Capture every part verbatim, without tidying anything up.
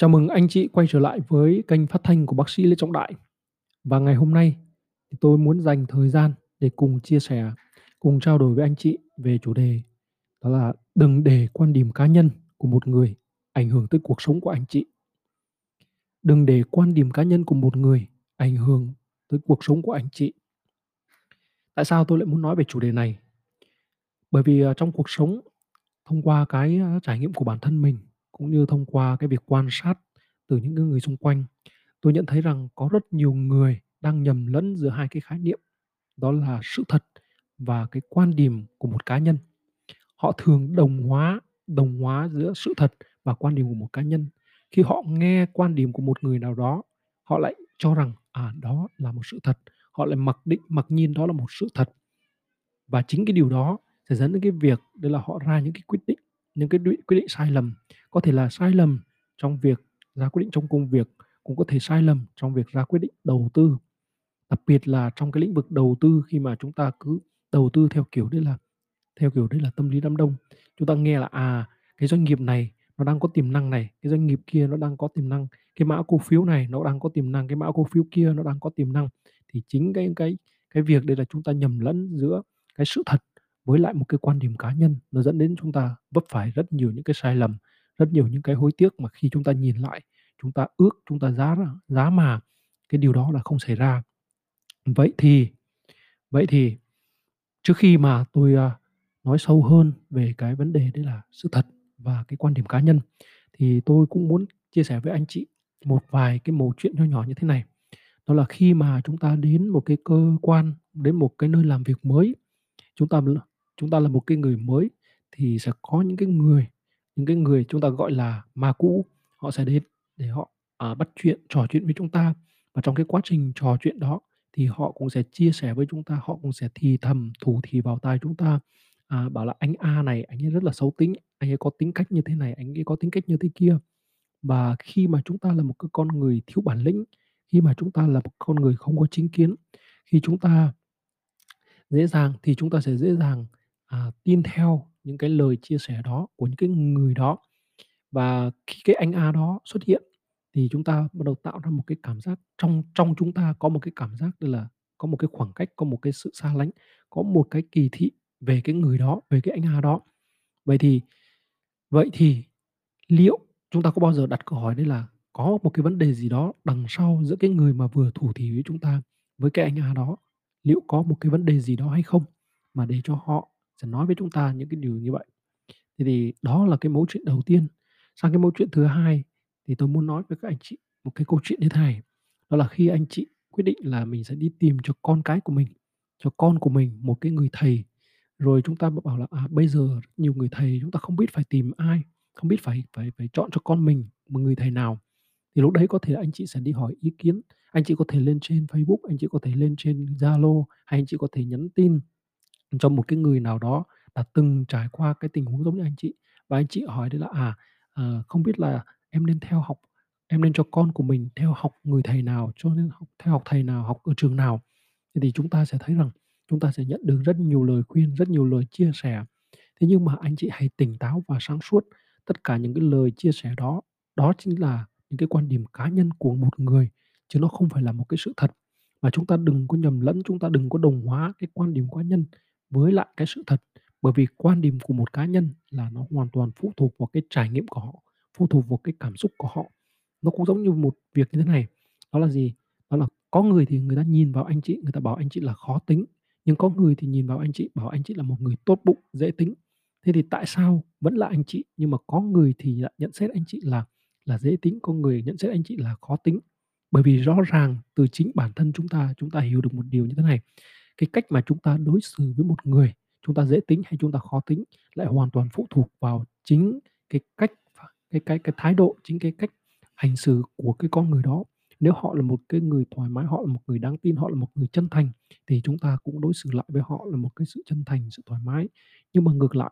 Chào mừng anh chị quay trở lại với kênh phát thanh của bác sĩ Lê Trọng Đại. Và ngày hôm nay tôi muốn dành thời gian để cùng chia sẻ, cùng trao đổi với anh chị về chủ đề đó là đừng để quan điểm cá nhân của một người ảnh hưởng tới cuộc sống của anh chị. Đừng để quan điểm cá nhân của một người ảnh hưởng tới cuộc sống của anh chị. Tại sao tôi lại muốn nói về chủ đề này? Bởi vì trong cuộc sống, thông qua cái trải nghiệm của bản thân mình cũng như thông qua cái việc quan sát từ những người xung quanh, tôi nhận thấy rằng có rất nhiều người đang nhầm lẫn giữa hai cái khái niệm, đó là sự thật và cái quan điểm của một cá nhân. Họ thường đồng hóa, đồng hóa giữa sự thật và quan điểm của một cá nhân. Khi họ nghe quan điểm của một người nào đó, họ lại cho rằng à, đó là một sự thật. Họ lại mặc định, mặc nhiên đó là một sự thật. Và chính cái điều đó sẽ dẫn đến cái việc đó là họ ra những cái quyết định, những cái quyết định sai lầm. Có thể là sai lầm trong việc ra quyết định trong công việc, cũng có thể sai lầm trong việc ra quyết định đầu tư. Đặc biệt là trong cái lĩnh vực đầu tư, khi mà chúng ta cứ đầu tư theo kiểu đấy là theo kiểu đấy là tâm lý đám đông. Chúng ta nghe là à, cái doanh nghiệp này nó đang có tiềm năng này, cái doanh nghiệp kia nó đang có tiềm năng, cái mã cổ phiếu này nó đang có tiềm năng, cái mã cổ phiếu kia nó đang có tiềm năng. Thì chính cái cái cái việc đây là chúng ta nhầm lẫn giữa cái sự thật với lại một cái quan điểm cá nhân, nó dẫn đến chúng ta vấp phải rất nhiều những cái sai lầm, rất nhiều những cái hối tiếc mà khi chúng ta nhìn lại, chúng ta ước, chúng ta giá giá mà cái điều đó là không xảy ra. Vậy thì vậy thì trước khi mà tôi nói sâu hơn về cái vấn đề đấy là sự thật và cái quan điểm cá nhân, thì tôi cũng muốn chia sẻ với anh chị một vài cái mẩu chuyện nho nhỏ như thế này. Đó là khi mà chúng ta đến một cái cơ quan, đến một cái nơi làm việc mới, chúng ta chúng ta là một cái người mới, thì sẽ có những cái người những cái người chúng ta gọi là ma cũ, họ sẽ đến để họ à, bắt chuyện, trò chuyện với chúng ta. Và trong cái quá trình trò chuyện đó thì họ cũng sẽ chia sẻ với chúng ta, họ cũng sẽ thì thầm, thủ thì vào tai chúng ta, à, bảo là anh A này, anh ấy rất là xấu tính, anh ấy có tính cách như thế này, anh ấy có tính cách như thế kia. Và khi mà chúng ta là một cái con người thiếu bản lĩnh, khi mà chúng ta là một con người không có chính kiến, khi chúng ta dễ dàng thì chúng ta sẽ dễ dàng à, tin theo những cái lời chia sẻ đó của những cái người đó. Và khi cái anh A đó xuất hiện thì chúng ta bắt đầu tạo ra một cái cảm giác trong trong chúng ta có một cái cảm giác là có một cái khoảng cách, có một cái sự xa lánh, có một cái kỳ thị về cái người đó, về cái anh A đó. Vậy thì vậy thì liệu chúng ta có bao giờ đặt câu hỏi đấy là có một cái vấn đề gì đó đằng sau giữa cái người mà vừa thủ thỉ với chúng ta với cái anh A đó, liệu có một cái vấn đề gì đó hay không mà để cho họ sẽ nói với chúng ta những cái điều như vậy. Thì, thì đó là cái mấu chuyện đầu tiên. Sang cái mấu chuyện thứ hai thì tôi muốn nói với các anh chị một cái câu chuyện như thế này. Đó là khi anh chị quyết định là mình sẽ đi tìm cho con cái của mình, cho con của mình một cái người thầy. Rồi chúng ta bảo là à, bây giờ nhiều người thầy, chúng ta không biết phải tìm ai, không biết phải phải phải chọn cho con mình một người thầy nào. Thì lúc đấy có thể anh chị sẽ đi hỏi ý kiến. Anh chị có thể lên trên Facebook, anh chị có thể lên trên Zalo, hay anh chị có thể nhắn tin cho một cái người nào đó đã từng trải qua cái tình huống giống như anh chị. Và anh chị hỏi đấy là à, à không biết là em nên theo học, em nên cho con của mình theo học người thầy nào, cho nên học, theo học thầy nào, học ở trường nào. Thì, thì chúng ta sẽ thấy rằng chúng ta sẽ nhận được rất nhiều lời khuyên, rất nhiều lời chia sẻ. Thế nhưng mà anh chị hãy tỉnh táo và sáng suốt. Tất cả những cái lời chia sẻ đó, đó chính là những cái quan điểm cá nhân của một người, chứ nó không phải là một cái sự thật. Và chúng ta đừng có nhầm lẫn, chúng ta đừng có đồng hóa cái quan điểm cá nhân với lại cái sự thật. Bởi vì quan điểm của một cá nhân là nó hoàn toàn phụ thuộc vào cái trải nghiệm của họ, phụ thuộc vào cái cảm xúc của họ. Nó cũng giống như một việc như thế này. Đó là gì? Đó là có người thì người ta nhìn vào anh chị, người ta bảo anh chị là khó tính. Nhưng có người thì nhìn vào anh chị, bảo anh chị là một người tốt bụng, dễ tính. Thế thì tại sao vẫn là anh chị, nhưng mà có người thì nhận xét anh chị là là dễ tính, có người nhận xét anh chị là khó tính? Bởi vì rõ ràng từ chính bản thân chúng ta, chúng ta hiểu được một điều như thế này. Cái cách mà chúng ta đối xử với một người, chúng ta dễ tính hay chúng ta khó tính, lại hoàn toàn phụ thuộc vào chính cái cách, cái cái cái thái độ, chính cái cách hành xử của cái con người đó. Nếu họ là một cái người thoải mái, họ là một người đáng tin, họ là một người chân thành, thì chúng ta cũng đối xử lại với họ là một cái sự chân thành, sự thoải mái. Nhưng mà ngược lại,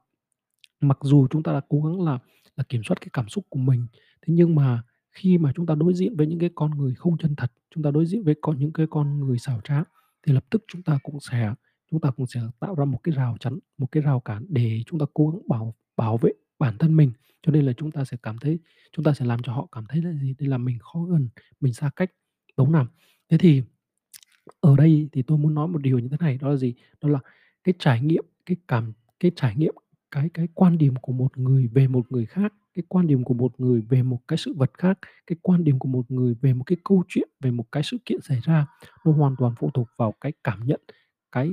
mặc dù chúng ta đã cố gắng là, là kiểm soát cái cảm xúc của mình, thế nhưng mà khi mà chúng ta đối diện với những cái con người không chân thật, chúng ta đối diện với con, những cái con người xảo trá, thì lập tức chúng ta cũng sẽ chúng ta cũng sẽ tạo ra một cái rào chắn, một cái rào cản để chúng ta cố gắng bảo bảo vệ bản thân mình, cho nên là chúng ta sẽ cảm thấy, chúng ta sẽ làm cho họ cảm thấy là gì, đây là mình khó gần, mình xa cách, đúng nào. Thế thì ở đây thì tôi muốn nói một điều như thế này, đó là gì, đó là cái trải nghiệm, cái cảm cái trải nghiệm cái cái quan điểm của một người về một người khác, cái quan điểm của một người về một cái sự vật khác, cái quan điểm của một người về một cái câu chuyện, về một cái sự kiện xảy ra, nó hoàn toàn phụ thuộc vào cái cảm nhận, cái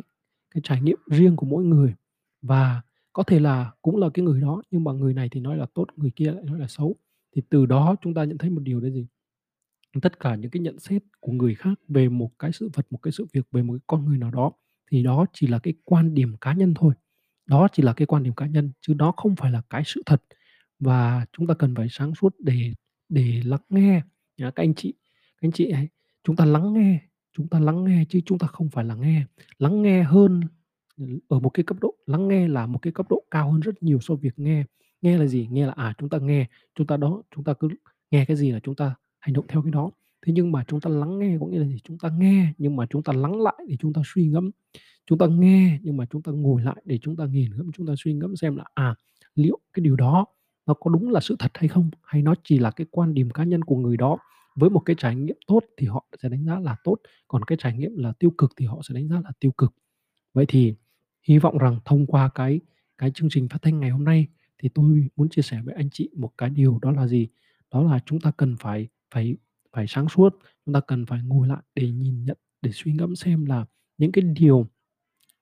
cái trải nghiệm riêng của mỗi người. Và có thể là cũng là cái người đó, nhưng mà người này thì nói là tốt, người kia lại nói là xấu. Thì từ đó chúng ta nhận thấy một điều đấy gì, tất cả những cái nhận xét của người khác về một cái sự vật, một cái sự việc, về một cái con người nào đó, thì đó chỉ là cái quan điểm cá nhân thôi, đó chỉ là cái quan điểm cá nhân, chứ đó không phải là cái sự thật. Và chúng ta cần phải sáng suốt để để lắng nghe nhá, các anh chị các anh chị ấy, chúng ta lắng nghe, chúng ta lắng nghe chứ chúng ta không phải là nghe lắng nghe hơn ở một cái cấp độ, lắng nghe là một cái cấp độ cao hơn rất nhiều so với việc nghe. Nghe là gì? Nghe là à chúng ta nghe, chúng ta đó, chúng ta cứ nghe cái gì là chúng ta hành động theo cái đó. Thế nhưng mà chúng ta lắng nghe có nghĩa là gì? Chúng ta nghe nhưng mà chúng ta lắng lại để chúng ta suy ngẫm. Chúng ta nghe nhưng mà chúng ta ngồi lại để chúng ta nghiền ngẫm, chúng ta suy ngẫm xem là à liệu cái điều đó nó có đúng là sự thật hay không, hay nó chỉ là cái quan điểm cá nhân của người đó. Với một cái trải nghiệm tốt thì họ sẽ đánh giá là tốt, còn cái trải nghiệm là tiêu cực thì họ sẽ đánh giá là tiêu cực. Vậy thì hy vọng rằng thông qua cái cái chương trình phát thanh ngày hôm nay thì tôi muốn chia sẻ với anh chị một cái điều, đó là gì? Đó là chúng ta cần phải phải phải sáng suốt, chúng ta cần phải ngồi lại để nhìn nhận, để suy ngẫm xem là những cái điều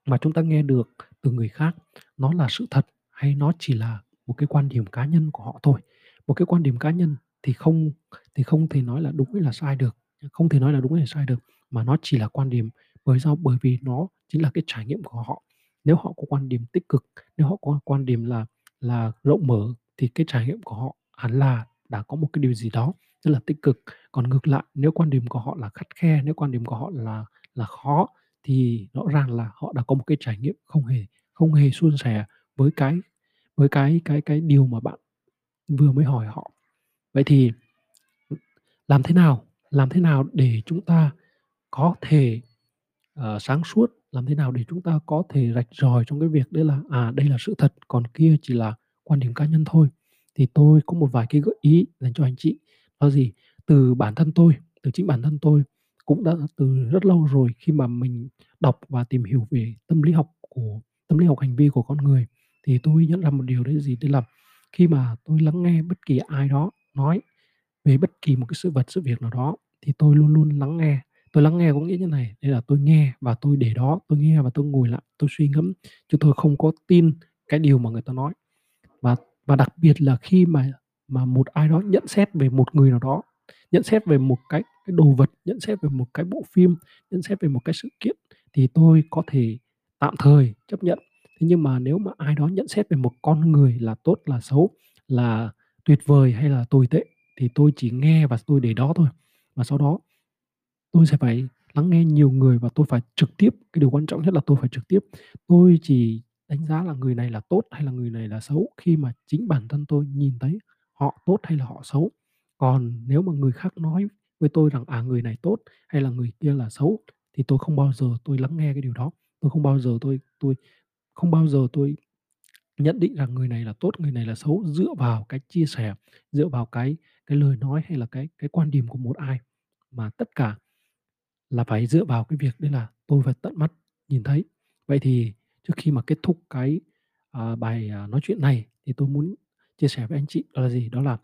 mà chúng ta nghe được từ người khác nó là sự thật hay nó chỉ là một cái quan điểm cá nhân của họ thôi. Một cái quan điểm cá nhân thì không thì không thể nói là đúng hay là sai được, không thể nói là đúng hay là sai được, mà nó chỉ là quan điểm, bởi sao? Bởi vì nó chính là cái trải nghiệm của họ. Nếu họ có quan điểm tích cực, nếu họ có quan điểm là là rộng mở thì cái trải nghiệm của họ hẳn là đã có một cái điều gì đó rất là tích cực. Còn ngược lại, nếu quan điểm của họ là khắt khe, nếu quan điểm của họ là là khó, thì rõ ràng là họ đã có một cái trải nghiệm không hề không hề suôn sẻ với cái với cái cái cái điều mà bạn vừa mới hỏi họ. Vậy thì làm thế nào? Làm thế nào để chúng ta có thể uh, sáng suốt? Làm thế nào để chúng ta có thể rạch ròi trong cái việc đấy là à đây là sự thật, còn kia chỉ là quan điểm cá nhân thôi? Thì tôi có một vài cái gợi ý dành cho anh chị. Đó gì? Từ bản thân tôi, từ chính bản thân tôi cũng đã từ rất lâu rồi, khi mà mình đọc và tìm hiểu về tâm lý học của tâm lý học hành vi của con người, thì tôi nhận ra một điều đấy gì, đấy là khi mà tôi lắng nghe bất kỳ ai đó nói về bất kỳ một cái sự vật, sự việc nào đó, thì tôi luôn luôn lắng nghe. Tôi lắng nghe có nghĩa như này, đây là tôi nghe và tôi để đó, tôi nghe và tôi ngồi lại, tôi suy ngẫm, chứ tôi không có tin cái điều mà người ta nói. Và và đặc biệt là khi mà mà một ai đó nhận xét về một người nào đó, nhận xét về một cái, cái đồ vật, nhận xét về một cái bộ phim, nhận xét về một cái sự kiện, thì tôi có thể tạm thời chấp nhận. Thế nhưng mà nếu mà ai đó nhận xét về một con người là tốt, là xấu, là tuyệt vời hay là tồi tệ, thì tôi chỉ nghe và tôi để đó thôi. Và sau đó tôi sẽ phải lắng nghe nhiều người và tôi phải trực tiếp. Cái điều quan trọng nhất là tôi phải trực tiếp. Tôi chỉ đánh giá là người này là tốt hay là người này là xấu khi mà chính bản thân tôi nhìn thấy họ tốt hay là họ xấu. Còn nếu mà người khác nói với tôi rằng à người này tốt hay là người kia là xấu, thì tôi không bao giờ tôi lắng nghe cái điều đó. Tôi không bao giờ tôi tôi không bao giờ tôi nhận định rằng người này là tốt, người này là xấu dựa vào cái chia sẻ, dựa vào cái cái lời nói hay là cái cái quan điểm của một ai, mà tất cả là phải dựa vào cái việc đấy là tôi phải tận mắt nhìn thấy. Vậy thì trước khi mà kết thúc cái à, bài à, nói chuyện này, thì tôi muốn chia sẻ với anh chị đó là gì? Đó là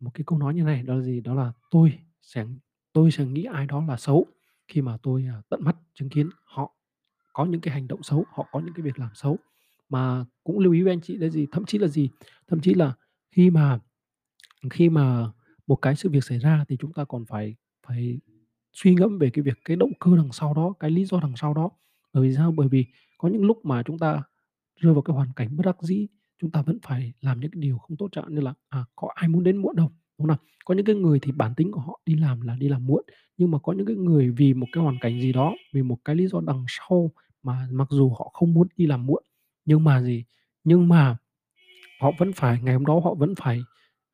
một cái câu nói như này, đó là gì? Đó là tôi sẽ tôi sẽ nghĩ ai đó là xấu khi mà tôi à, tận mắt chứng kiến họ có những cái hành động xấu, họ có những cái việc làm xấu. Mà cũng lưu ý với anh chị đấy gì? Thậm chí là gì? Thậm chí là khi mà khi mà một cái sự việc xảy ra thì chúng ta còn phải phải suy ngẫm về cái việc, cái động cơ đằng sau đó, cái lý do đằng sau đó. Bởi vì sao? Bởi vì có những lúc mà chúng ta rơi vào cái hoàn cảnh bất đắc dĩ, chúng ta vẫn phải làm những cái điều không tốt chẳng như là à, có ai muốn đến muộn đâu, đúng không? Có những cái người thì bản tính của họ đi làm là đi làm muộn, nhưng mà có những cái người vì một cái hoàn cảnh gì đó, vì một cái lý do đằng sau mà mặc dù họ không muốn đi làm muộn, nhưng mà gì? Nhưng mà họ vẫn phải, ngày hôm đó họ vẫn phải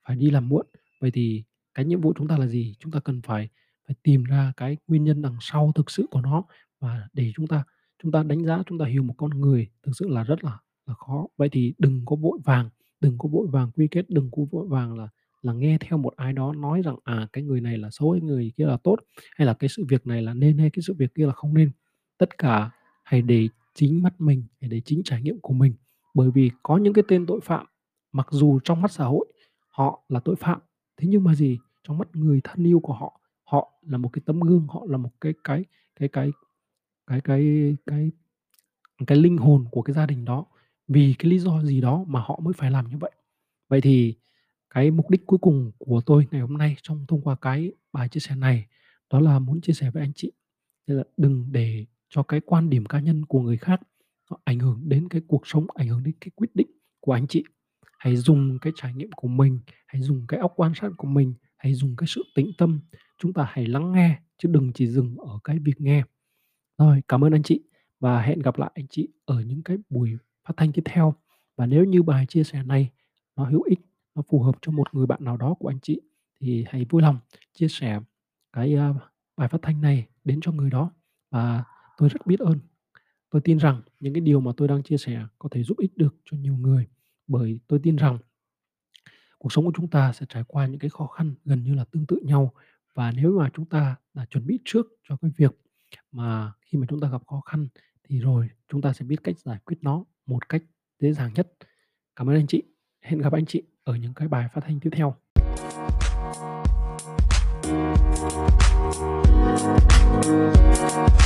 phải đi làm muộn. Vậy thì cái nhiệm vụ chúng ta là gì? Chúng ta cần phải phải tìm ra cái nguyên nhân đằng sau thực sự của nó, và để chúng ta chúng ta đánh giá, chúng ta hiểu một con người thực sự là rất là, là khó. Vậy thì đừng có vội vàng, Đừng có vội vàng quy kết, đừng có vội vàng là là nghe theo một ai đó nói rằng à cái người này là xấu, cái người kia là tốt, hay là cái sự việc này là nên hay cái sự việc kia là không nên. Tất cả hãy để chính mắt mình, hãy để chính trải nghiệm của mình. Bởi vì có những cái tên tội phạm, mặc dù trong mắt xã hội họ là tội phạm, thế nhưng mà gì, trong mắt người thân yêu của họ, họ là một cái tấm gương, họ là một cái cái cái cái cái cái cái cái linh hồn của cái gia đình đó. Vì cái lý do gì đó mà họ mới phải làm như vậy. Vậy thì cái mục đích cuối cùng của tôi ngày hôm nay trong thông qua cái bài chia sẻ này, đó là muốn chia sẻ với anh chị là đừng để cho cái quan điểm cá nhân của người khác nó ảnh hưởng đến cái cuộc sống, ảnh hưởng đến cái quyết định của anh chị. Hãy dùng cái trải nghiệm của mình, hãy dùng cái óc quan sát của mình, hãy dùng cái sự tĩnh tâm. Chúng ta hãy lắng nghe chứ đừng chỉ dừng ở cái việc nghe. Rồi, cảm ơn anh chị và hẹn gặp lại anh chị ở những cái buổi phát thanh tiếp theo. Và nếu như bài chia sẻ này nó hữu ích, nó phù hợp cho một người bạn nào đó của anh chị, thì hãy vui lòng chia sẻ cái bài phát thanh này đến cho người đó. Và tôi rất biết ơn. Tôi tin rằng những cái điều mà tôi đang chia sẻ có thể giúp ích được cho nhiều người. Bởi tôi tin rằng cuộc sống của chúng ta sẽ trải qua những cái khó khăn gần như là tương tự nhau. Và nếu mà chúng ta đã chuẩn bị trước cho cái việc mà khi mà chúng ta gặp khó khăn thì rồi chúng ta sẽ biết cách giải quyết nó một cách dễ dàng nhất. Cảm ơn anh chị. Hẹn gặp anh chị ở những cái bài phát thanh tiếp theo.